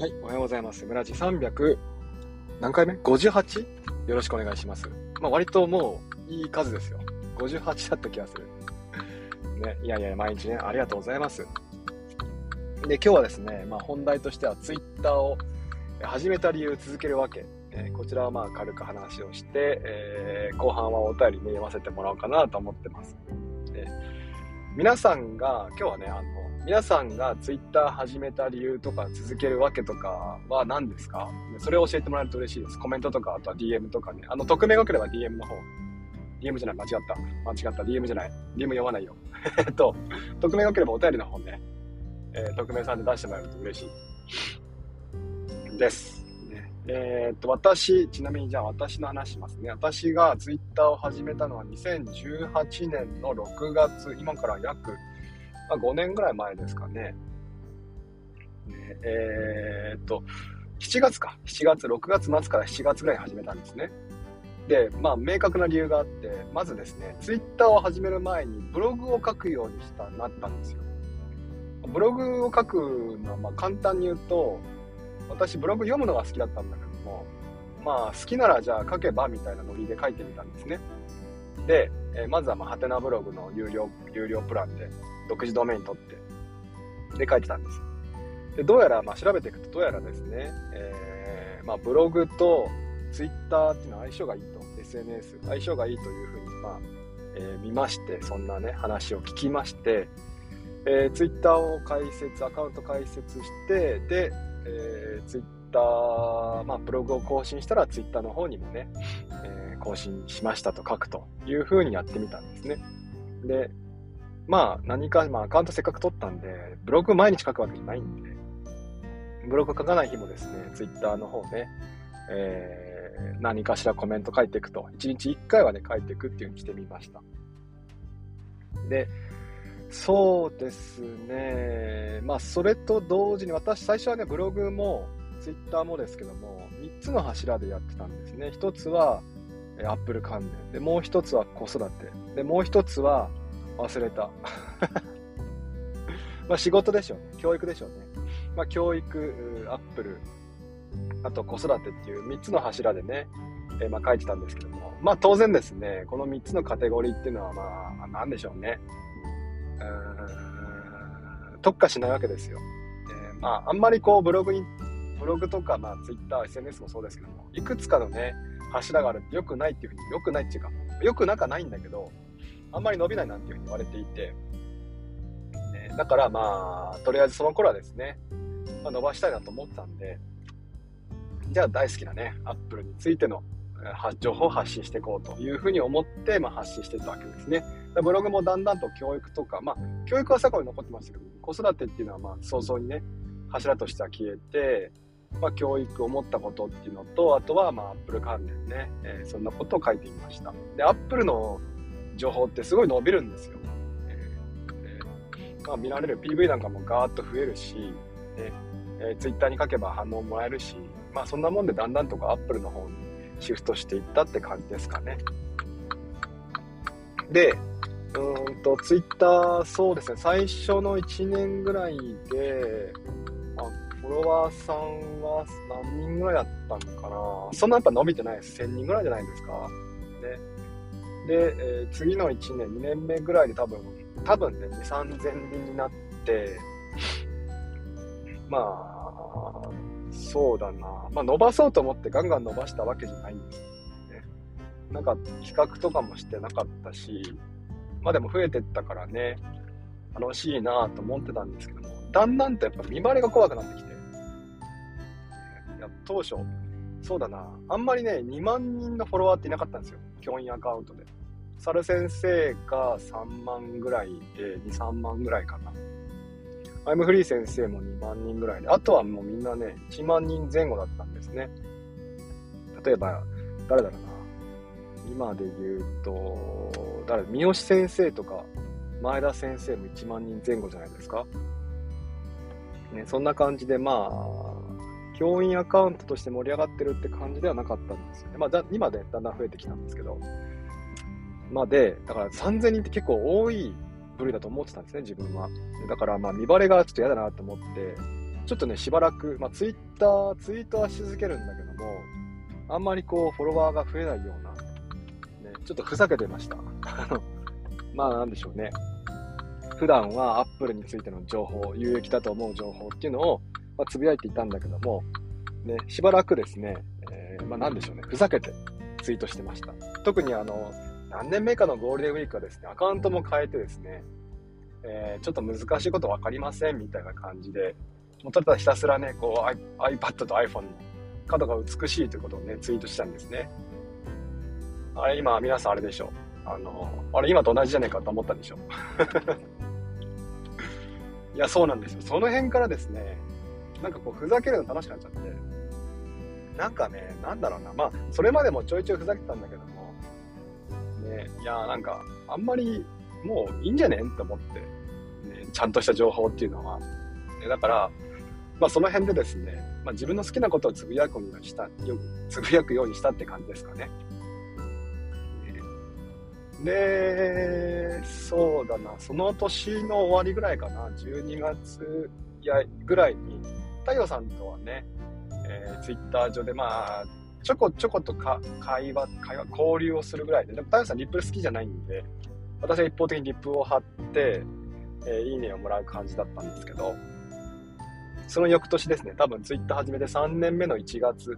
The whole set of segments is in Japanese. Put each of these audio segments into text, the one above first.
はい、おはようございます。村地300何回目 ?58? よろしくお願いします。まあ割ともういい数ですよ。58だった気がする。ね、いやいや毎日ねありがとうございます。で今日はですね、まあ本題としては Twitter を始めた理由続けるわけ。こちらはまあ軽く話をして、後半はお便りに読ませてもらおうかなと思ってます。皆さんが今日はね皆さんがツイッター始めた理由とか続けるわけとかは何ですか？それを教えてもらえると嬉しいです。コメントとかあとは DM とかね匿名が来れば DM の方 DM じゃない間違った DM じゃない DM 読まないよ匿名が来ればお便りの方ね、匿名さんで出してもらえると嬉しいです、ね、私ちなみにじゃあ私の話しますね。私がツイッターを始めたのは2018年の6月、今から約5年ぐらい前ですかね。7月、6月末から7月ぐらいに始めたんですね。で、まあ明確な理由があって、まずですね、ツイッターを始める前にブログを書くようになったんですよ。ブログを書くのはまあ簡単に言うと、私ブログ読むのが好きだったんだけども、まあ好きならじゃあ書けばみたいなノリで書いてみたんですね。で、まずはハテナブログの有料プランで独自ドメイン取ってで書いてたんです。でどうやら、まあ、調べていくとどうやらですね、ブログとツイッターっていうのは相性がいいと SNS 相性がいいというふうに、見まして、そんなね話を聞きまして、ツイッターをアカウント開設してで、ツイッター、ブログを更新したらツイッターの方にもね、更新しましたと書くというふうにやってみたんですね。でアカウントせっかく取ったんで、ブログ毎日書くわけじゃないんで、ブログ書かない日もですね、ツイッターの方ね、何かしらコメント書いていくと、1日1回はね、書いていくっていうふうにしてみました。で、そうですね、それと同時に、私、最初はね、ブログもツイッターもですけども、3つの柱でやってたんですね。1つは、Apple 関連。で、もう1つは子育て。で、もう1つは、忘れた仕事でしょうね、教育でしょうね、教育、アップル、あと子育てっていう3つの柱でね、書いてたんですけども、当然ですね、この3つのカテゴリーっていうのはなんでしょうね、特化しないわけですよ。あんまりこうブログとか、ツイッター、SNS もそうですけども、いくつかのね柱があるってよくないっていうか、よくなんかないんだけど、あんまり伸びないなんていうふうに言われていて、ね、だからとりあえずその頃はですね、伸ばしたいなと思ったんで、じゃあ大好きなね、アップルについての情報を発信していこうというふうに思って、発信していたわけですね。ブログもだんだんと教育とか、教育は最後に残ってましたけど、子育てっていうのは早々にね、柱としては消えて、教育を持ったことっていうのと、あとはアップル関連ね、そんなことを書いてみました。で、アップルの情報ってすごい伸びるんですよ。見られる PV なんかもガーッと増えるし、Twitter に書けば反応もらえるし、そんなもんでだんだんとか Apple の方にシフトしていったって感じですかね。で、Twitter、そうですね、最初の1年ぐらいで、フォロワーさんは何人ぐらいだったのかな。そんなやっぱ伸びてないです。1000人ぐらいじゃないですか。ね。で、次の1年、2年目ぐらいで多分ね、2、3000人になって、そうだな。伸ばそうと思ってガンガン伸ばしたわけじゃないんですよね。なんか、企画とかもしてなかったし、でも増えてったからね、楽しいなと思ってたんですけども、だんだんとやっぱ見栄えが怖くなってきて、当初、そうだな、あんまりね、2万人のフォロワーっていなかったんですよ。教員アカウントでサル先生が3万ぐらいで 2,3 万ぐらいかな。アイムフリー先生も2万人ぐらいで、あとはもうみんなね1万人前後だったんですね。例えば誰だろうな、今で言うと三好先生とか前田先生も1万人前後じゃないですか、ね、そんな感じで教員アカウントとして盛り上がってるって感じではなかったんですよね。今でだんだん増えてきたんですけど、だから3000人って結構多い部類だと思ってたんですね、自分は。だから見バレがちょっと嫌だなと思って、ちょっとねしばらく、ツイートはし続けるんだけども、あんまりこうフォロワーが増えないような、ね、ちょっとふざけてました。まあなんでしょうね。普段は Apple についての情報、有益だと思う情報っていうのを、つぶやいていたんだけども、ね、しばらくですね、なんでしょうね、ふざけてツイートしてました。特に何年目かのゴールデンウィークはですね、アカウントも変えてですね、ちょっと難しいこと分かりませんみたいな感じで、もうただひたすらね、こう iPad と iPhone の角が美しいということをね、ツイートしたんですね。あれ、今、皆さんあれでしょ。あれ、今と同じじゃねえかと思ったでしょ。いや、そうなんですよ。その辺からですね、なんかこう、ふざけるの楽しくなっちゃって、なんかね、なんだろうな、まあ、それまでもちょいちょいふざけてたんだけども、ね、いや、なんか、あんまり、もういいんじゃねんと思って、ね、ちゃんとした情報っていうのは。だから、その辺でですね、自分の好きなことをつぶやくようにしたって感じですかね。で、そうだな、その年の終わりぐらいかな、12月ぐらいに、太陽さんとはね、ツイッター上で、ちょこちょこと会話、交流をするぐらいで、でも太陽さんリップ好きじゃないんで、私は一方的にリップを貼って、いいねをもらう感じだったんですけど、その翌年ですね、多分ツイッター始めて3年目の1月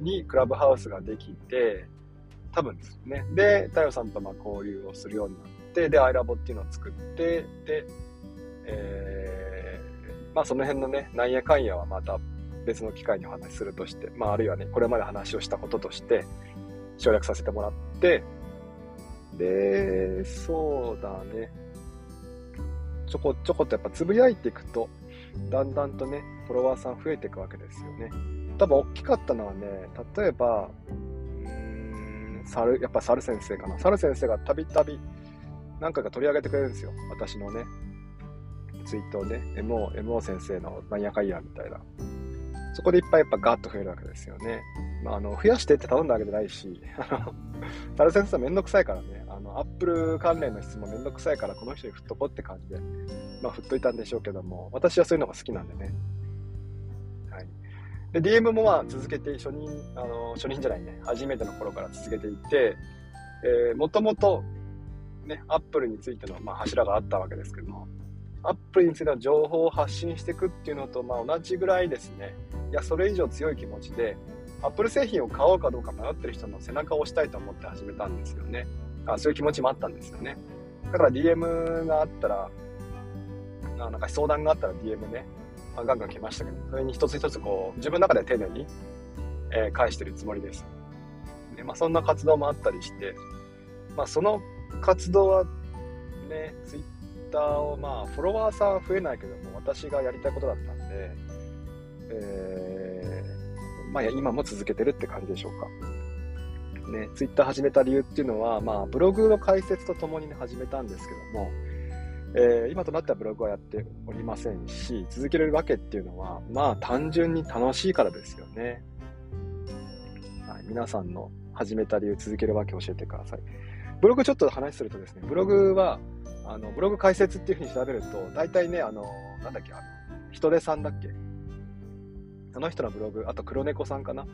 にクラブハウスができて、多分ですね、で太陽さんと交流をするようになって、でアイラボっていうのを作って、で、その辺のね、なんやかんやはまた別の機会にお話しするとして、あるいはね、これまで話をしたこととして省略させてもらって、で、そうだね、ちょこちょことやっぱつぶやいていくと、だんだんとね、フォロワーさん増えていくわけですよね。多分大きかったのはね、例えば、やっぱ猿先生かな。猿先生がたびたび何回か取り上げてくれるんですよ。私のね、ツイートをね、MO 先生のなんやかんやみたいな。そこでいっぱいやっぱガッと増えるわけですよね。増やしてって頼んだわけじゃないし、猿先生はめんどくさいからね、アップル関連の質問めんどくさいから、この人に振っとこうって感じで、振っといたんでしょうけども、私はそういうのが好きなんでね。はい。で、DM も続けて、初めての頃から続けていて、もともと、ね、アップルについての、柱があったわけですけども、アップルについての情報を発信していくっていうのと、同じぐらいですね、いや、それ以上強い気持ちで、アップル製品を買おうかどうか迷ってる人の背中を押したいと思って始めたんですよね。そういう気持ちもあったんですよね。だから DM があったら、なんか相談があったら DM ね、ガンガン来ましたけど、それに一つ一つこう、自分の中で丁寧に、返してるつもりです。で、そんな活動もあったりして、その活動はね、Twitter をフォロワーさんは増えないけども、私がやりたいことだったんで、今も続けてるって感じでしょうか。ね、ツイッター始めた理由っていうのは、ブログの解説とともに、ね、始めたんですけども、今となってはブログはやっておりませんし、続けるわけっていうのは、単純に楽しいからですよね。はい、皆さんの始めた理由、続けるわけ教えてください。ブログちょっと話するとですね、ブログは、ブログ解説っていうふうに調べると、大体ね、ヒトデさんだっけ、あの人のブログ、あと黒猫さんかな、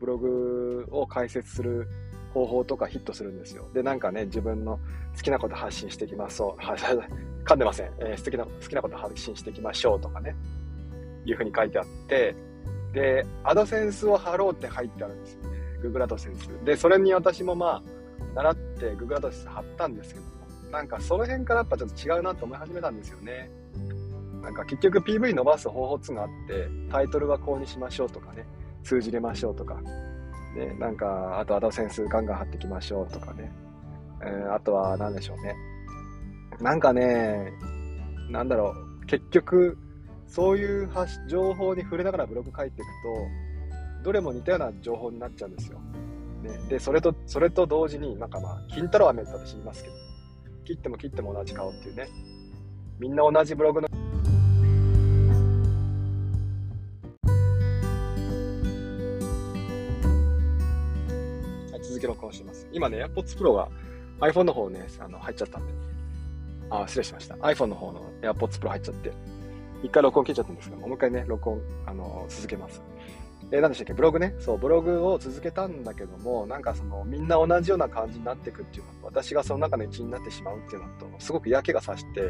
ブログを解説する方法とかヒットするんですよ。で、なんかね、自分の好きなこと発信していきましょう。噛んでません、好きなこと発信していきましょうとかね、いうふうに書いてあって、で、アドセンスを貼ろうって入ってあるんですよね。Google アドセンス。で、それに私も習って Google アドセンス貼ったんですけども、なんかその辺からやっぱちょっと違うなと思い始めたんですよね。なんか結局 PV 伸ばす方法っていうのがあって、タイトルはこうにしましょうとかね、数字入れましょうとか、ね、なんかあとアドセンスガンガン貼っていきましょうとかね、あとは何でしょうね、なんかね、なんだろう、結局そういう情報に触れながらブログ書いていくと、どれも似たような情報になっちゃうんですよ、ね、でそれと同時に、なんか金太郎飴って私言いますけど、切っても切っても同じ顔っていうね、みんな同じブログの録音してます。今ね、AirPods Pro が iPhone の方ね、入っちゃったんで。失礼しました。iPhone の方の AirPods Pro 入っちゃって。一回録音切っちゃったんですけどもう一回ね録音続けます。何でしたっけ、ブログね。そう、ブログを続けたんだけども、なんかそのみんな同じような感じになっていくっていうのと、私がその中の一員になってしまうっていうのとすごく嫌気がさして、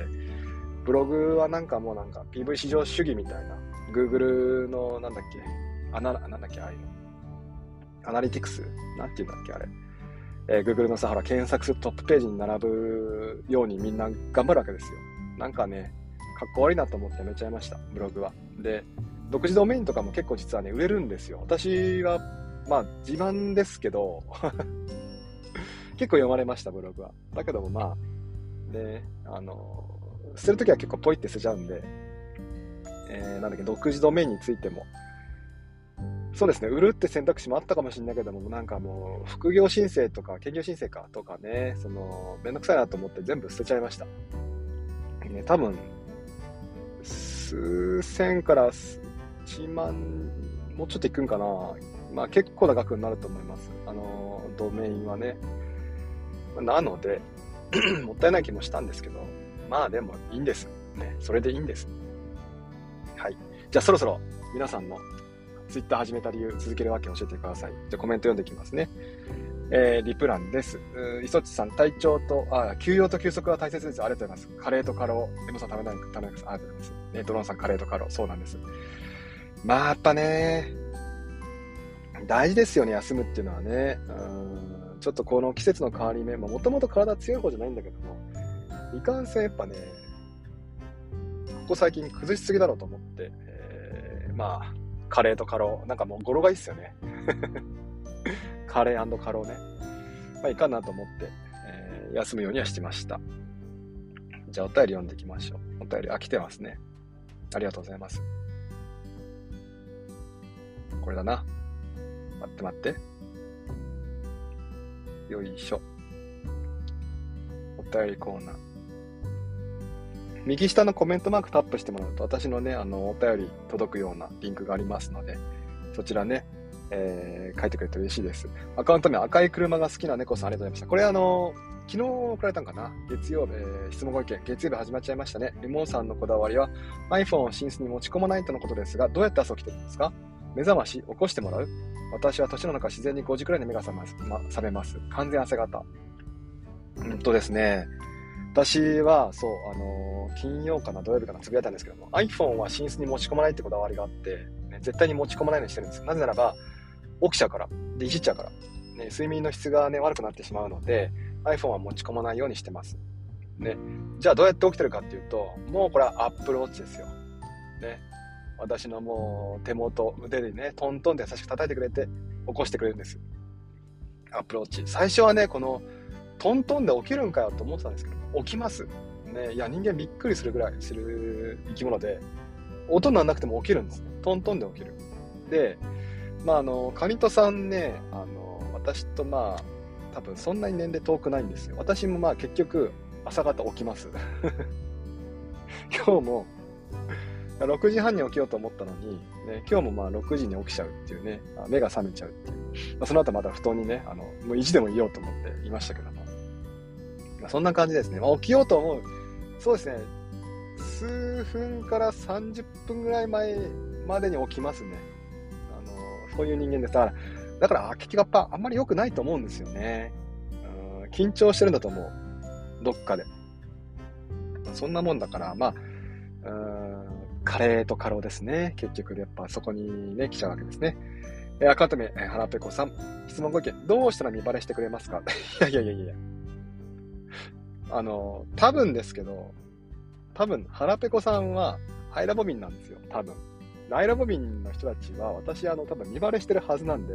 ブログはなんかもうなんか PV 市場主義みたいな、 Google のなんだっけなんだっけああいうのアナリティクスなんていうんだっけあれ、Google のさ、ほら検索するトップページに並ぶようにみんな頑張るわけですよ。なんかね、かっこ悪いなと思ってやめちゃいました、ブログは。で、独自ドメインとかも結構実はね売れるんですよ。私はまあ自慢ですけど結構読まれました、ブログは。だけどもまあね、捨てるときは結構ポイって捨てちゃうんで、なんだっけ、独自ドメインについてもそうですね、売るって選択肢もあったかもしれないけども、なんかもう副業申請とか兼業申請かとかね、そのめんどくさいなと思って全部捨てちゃいました、ね。多分数千から1万、もうちょっといくんかな、まあ結構な額になると思います、ドメインはね。なのでもったいない気もしたんですけど、まあでもいいんです、ね、それでいいんです。はい、じゃあそろそろ皆さんのツイッター始めた理由、続けるわけ教えてください。じゃあコメント読んでいきますね。リプランです。磯地さん、体調と、休養と休息は大切です。ありがとうございます。カレーとカロー。エモさん食べないです。ありがとうございます。ドローンさん、カレーとカロー。そうなんです。まあ、やっぱね、大事ですよね、休むっていうのはね。ちょっとこの季節の変わり目、もともと体強い方じゃないんだけども、いかんせんやっぱね、ここ最近崩しすぎだろうと思って、まあ、カレーとカロー、なんかもう語呂がいいっすよねカレー&カローね、まあいかんなと思って、休むようにはしてました。じゃあお便り読んでいきましょう。お便り来てますね、ありがとうございます。これだな、待ってよいしょ、お便りコーナー、右下のコメントマークタップしてもらうと、私のね、お便り届くようなリンクがありますので、そちらね、書いてくれて嬉しいです。アカウント名、赤い車が好きな猫さん、ありがとうございました。これ昨日送られたんかな、月曜日、質問ご意見、月曜日始まっちゃいましたね。レモンさんのこだわりは、iPhone を寝室に持ち込まないとのことですが、どうやって朝起きてるんですか？目覚まし、起こしてもらう？私は年の中、自然に5時くらいに目が覚めます。完全朝方。ですね、私はそう、金曜かな土曜日かなつぶやいたんですけども、 iPhone は寝室に持ち込まないってこだわりがあって、ね、絶対に持ち込まないようにしてるんですよ。なぜならば起きちゃうから、でいじっちゃうから、ね、睡眠の質が、ね、悪くなってしまうので iPhone は持ち込まないようにしてます、ね。じゃあどうやって起きてるかっていうと、もうこれは Apple Watch ですよ、ね。私のもう手元、腕でねトントンで優しく叩いてくれて起こしてくれるんですよ、 Apple Watch。 最初はね、このトントンで起きるんかよと思ってたんですけど、起きます、ね。いや、人間びっくりするぐらいする生き物で、音にならなくても起きるんですね。トントンで起きる。で、まあカニトさんね、私とまあ多分そんなに年齢遠くないんですよ。私もまあ結局朝方起きます今日も6時半に起きようと思ったのに、ね、今日もまあ6時に起きちゃうっていうね、目が覚めちゃうっていう、その後また布団にね、もう意地でもいようと思っていましたけども、そんな感じですね。まあ、起きようと思う、そうですね、数分から30分ぐらい前までに起きますね。そういう人間です。だから開きがあんまり良くないと思うんですよね。緊張してるんだと思う、どっかで。そんなもんだから、まあカレーと過労ですね、結局やっぱそこにね来ちゃうわけですね。アカウント名、はらぺこさん、質問ご意見、どうしたら見バレしてくれますかいや多分ですけど、はらぺこさんはアイラボミンなんですよ。多分アイラボミンの人たちは、私多分見バレしてるはずなんで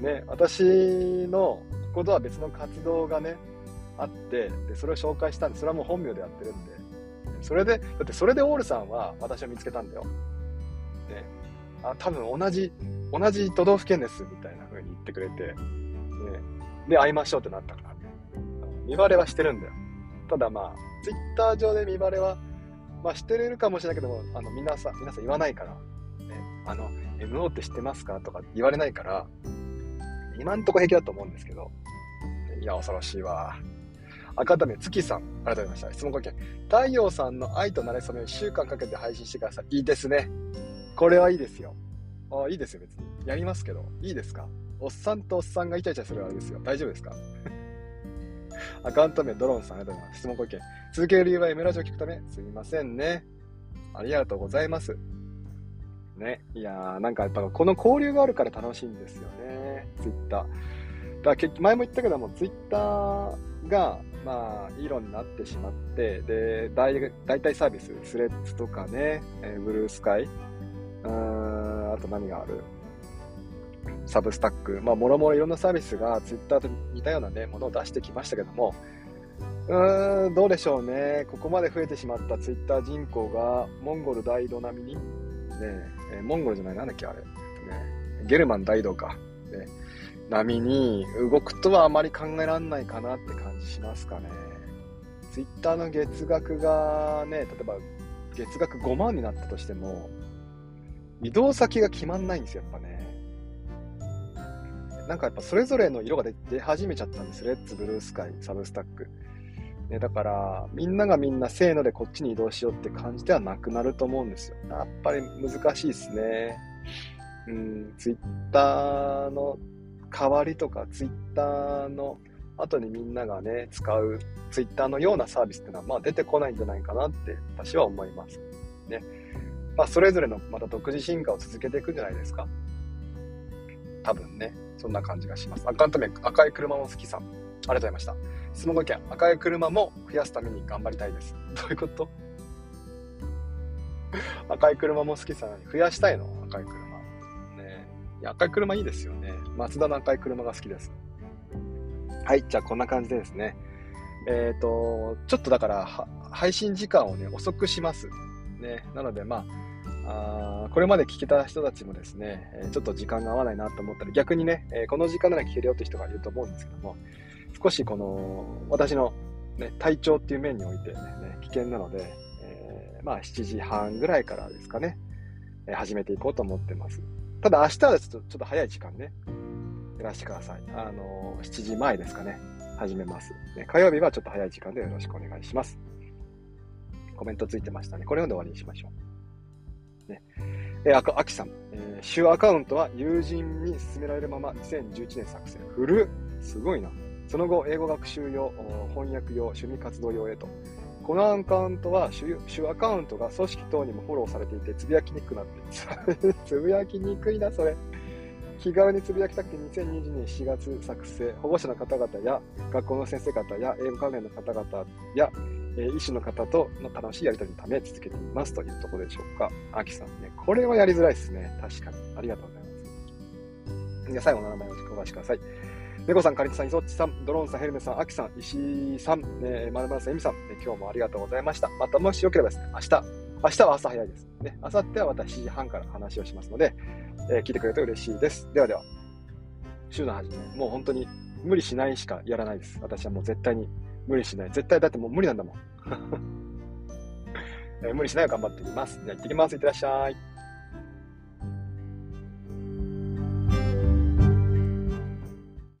ね、私のこことは別の活動がねあって、でそれを紹介したんで、それはもう本名でやってるんで、それでだって、それでオールさんは私を見つけたんだよ、ね。多分同じ都道府県ですみたいな風に言ってくれて、ね、で会いましょうってなったから、ね、見バレはしてるんだよ。ただまあツイッター上で見バレは、まあ、してるかもしれないけども、皆さん言わないから、ね、MO って知ってますかとか言われないから、今んとこ平気だと思うんですけど、いや恐ろしいわ。赤ため月さん、改めました。質問関係。太陽さんの愛となれそめを1週間かけて配信してください。いいですね。これはいいですよ。あ、いいですよ、別に。やりますけど。いいですか？おっさんとおっさんがイチャイチャするあれですよ。大丈夫ですか？アカウント名、ドローンさん、ありがとうございます。質問ご意見。続ける理由は M ラジオを聞くため。すみませんね。ありがとうございます。ね。いやー、なんかやっぱこの交流があるから楽しいんですよね。ツイッター。だから前も言ったけども、ツイッターが、まあ、イーロンになってしまって、で、代替サービス、スレッズとかね、ブルースカイ、あと何がある？サブスタック、まあ、もろもろいろんなサービスがツイッターと似たような、ね、ものを出してきましたけども、どうでしょうね。ここまで増えてしまったツイッター人口がモンゴル大移動並みに、ねえ、モンゴルじゃない、なんだっけあれ、ゲルマン大移動か、ね、並みに動くとはあまり考えられないかなって感じしますかね。ツイッターの月額がね、例えば月額5万になったとしても移動先が決まんないんですよ、やっぱね。なんかやっぱそれぞれの色が出始めちゃったんです。レッツ、ブルースカイ、サブスタック、ね、だからみんながみんなせーのでこっちに移動しようって感じではなくなると思うんですよ。やっぱり難しいですね。ツイッターの代わりとか、ツイッターの後にみんながね使うツイッターのようなサービスってのは、まあ、出てこないんじゃないかなって私は思いますね。まあ、それぞれのまた独自進化を続けていくんじゃないですか、多分ね。そんな感じがします。アカウント名、赤い車も好きさん、ありがとうございました。質問ご意見。赤い車も増やすために頑張りたいです。どういうこと？赤い車も好きさん、増やしたいの？赤い車、ね、いや赤い車いいですよね。マツダの赤い車が好きです。はい、じゃあこんな感じでですね、ちょっとだから配信時間をね遅くしますね。なのでまあこれまで聞けた人たちもですね、ちょっと時間が合わないなと思ったら逆にね、この時間なら聞けるよって人がいると思うんですけども、少しこの私の、ね、体調っていう面において、ね、危険なので、まあ7時半ぐらいからですかね、始めていこうと思ってます。ただ明日はちょっと早い時間ねやらせてください。7時前ですかね始めます、ね、火曜日はちょっと早い時間でよろしくお願いします。コメントついてましたね。これ読んで終わりにしましょうね。あきさん、主アカウントは友人に勧められるまま2011年作成。古っ、すごいな。その後英語学習用、翻訳用、趣味活動用へと。このアカウントは主アカウントが組織等にもフォローされていてつぶやきにくくなっている。つぶやきにくいなそれ。気軽につぶやきたくて2020年4月作成。保護者の方々や学校の先生方や英語関連の方々や医師の方との楽しいやり取りのため続けていますというところでしょうか。あきさんね、これはやりづらいですね。確かに。ありがとうございます。で最後の名前をお返しください。猫さん、かりんとさん、いそっちさん、ドローンさん、ヘルメさん、あきさん、石井さん、まるまるさん、えみさん、今日もありがとうございました。またもしよければですね、明日は朝早いです。ね、明後日はまた7時半から話をしますので、聞いてくれると嬉しいです。ではでは、週の初め、もう本当に無理しないしかやらないです。私はもう絶対に。無理しない。絶対だってもう無理なんだもん。無理しないよ、頑張っていきます。じゃあ行ってきます。いってらっしゃい。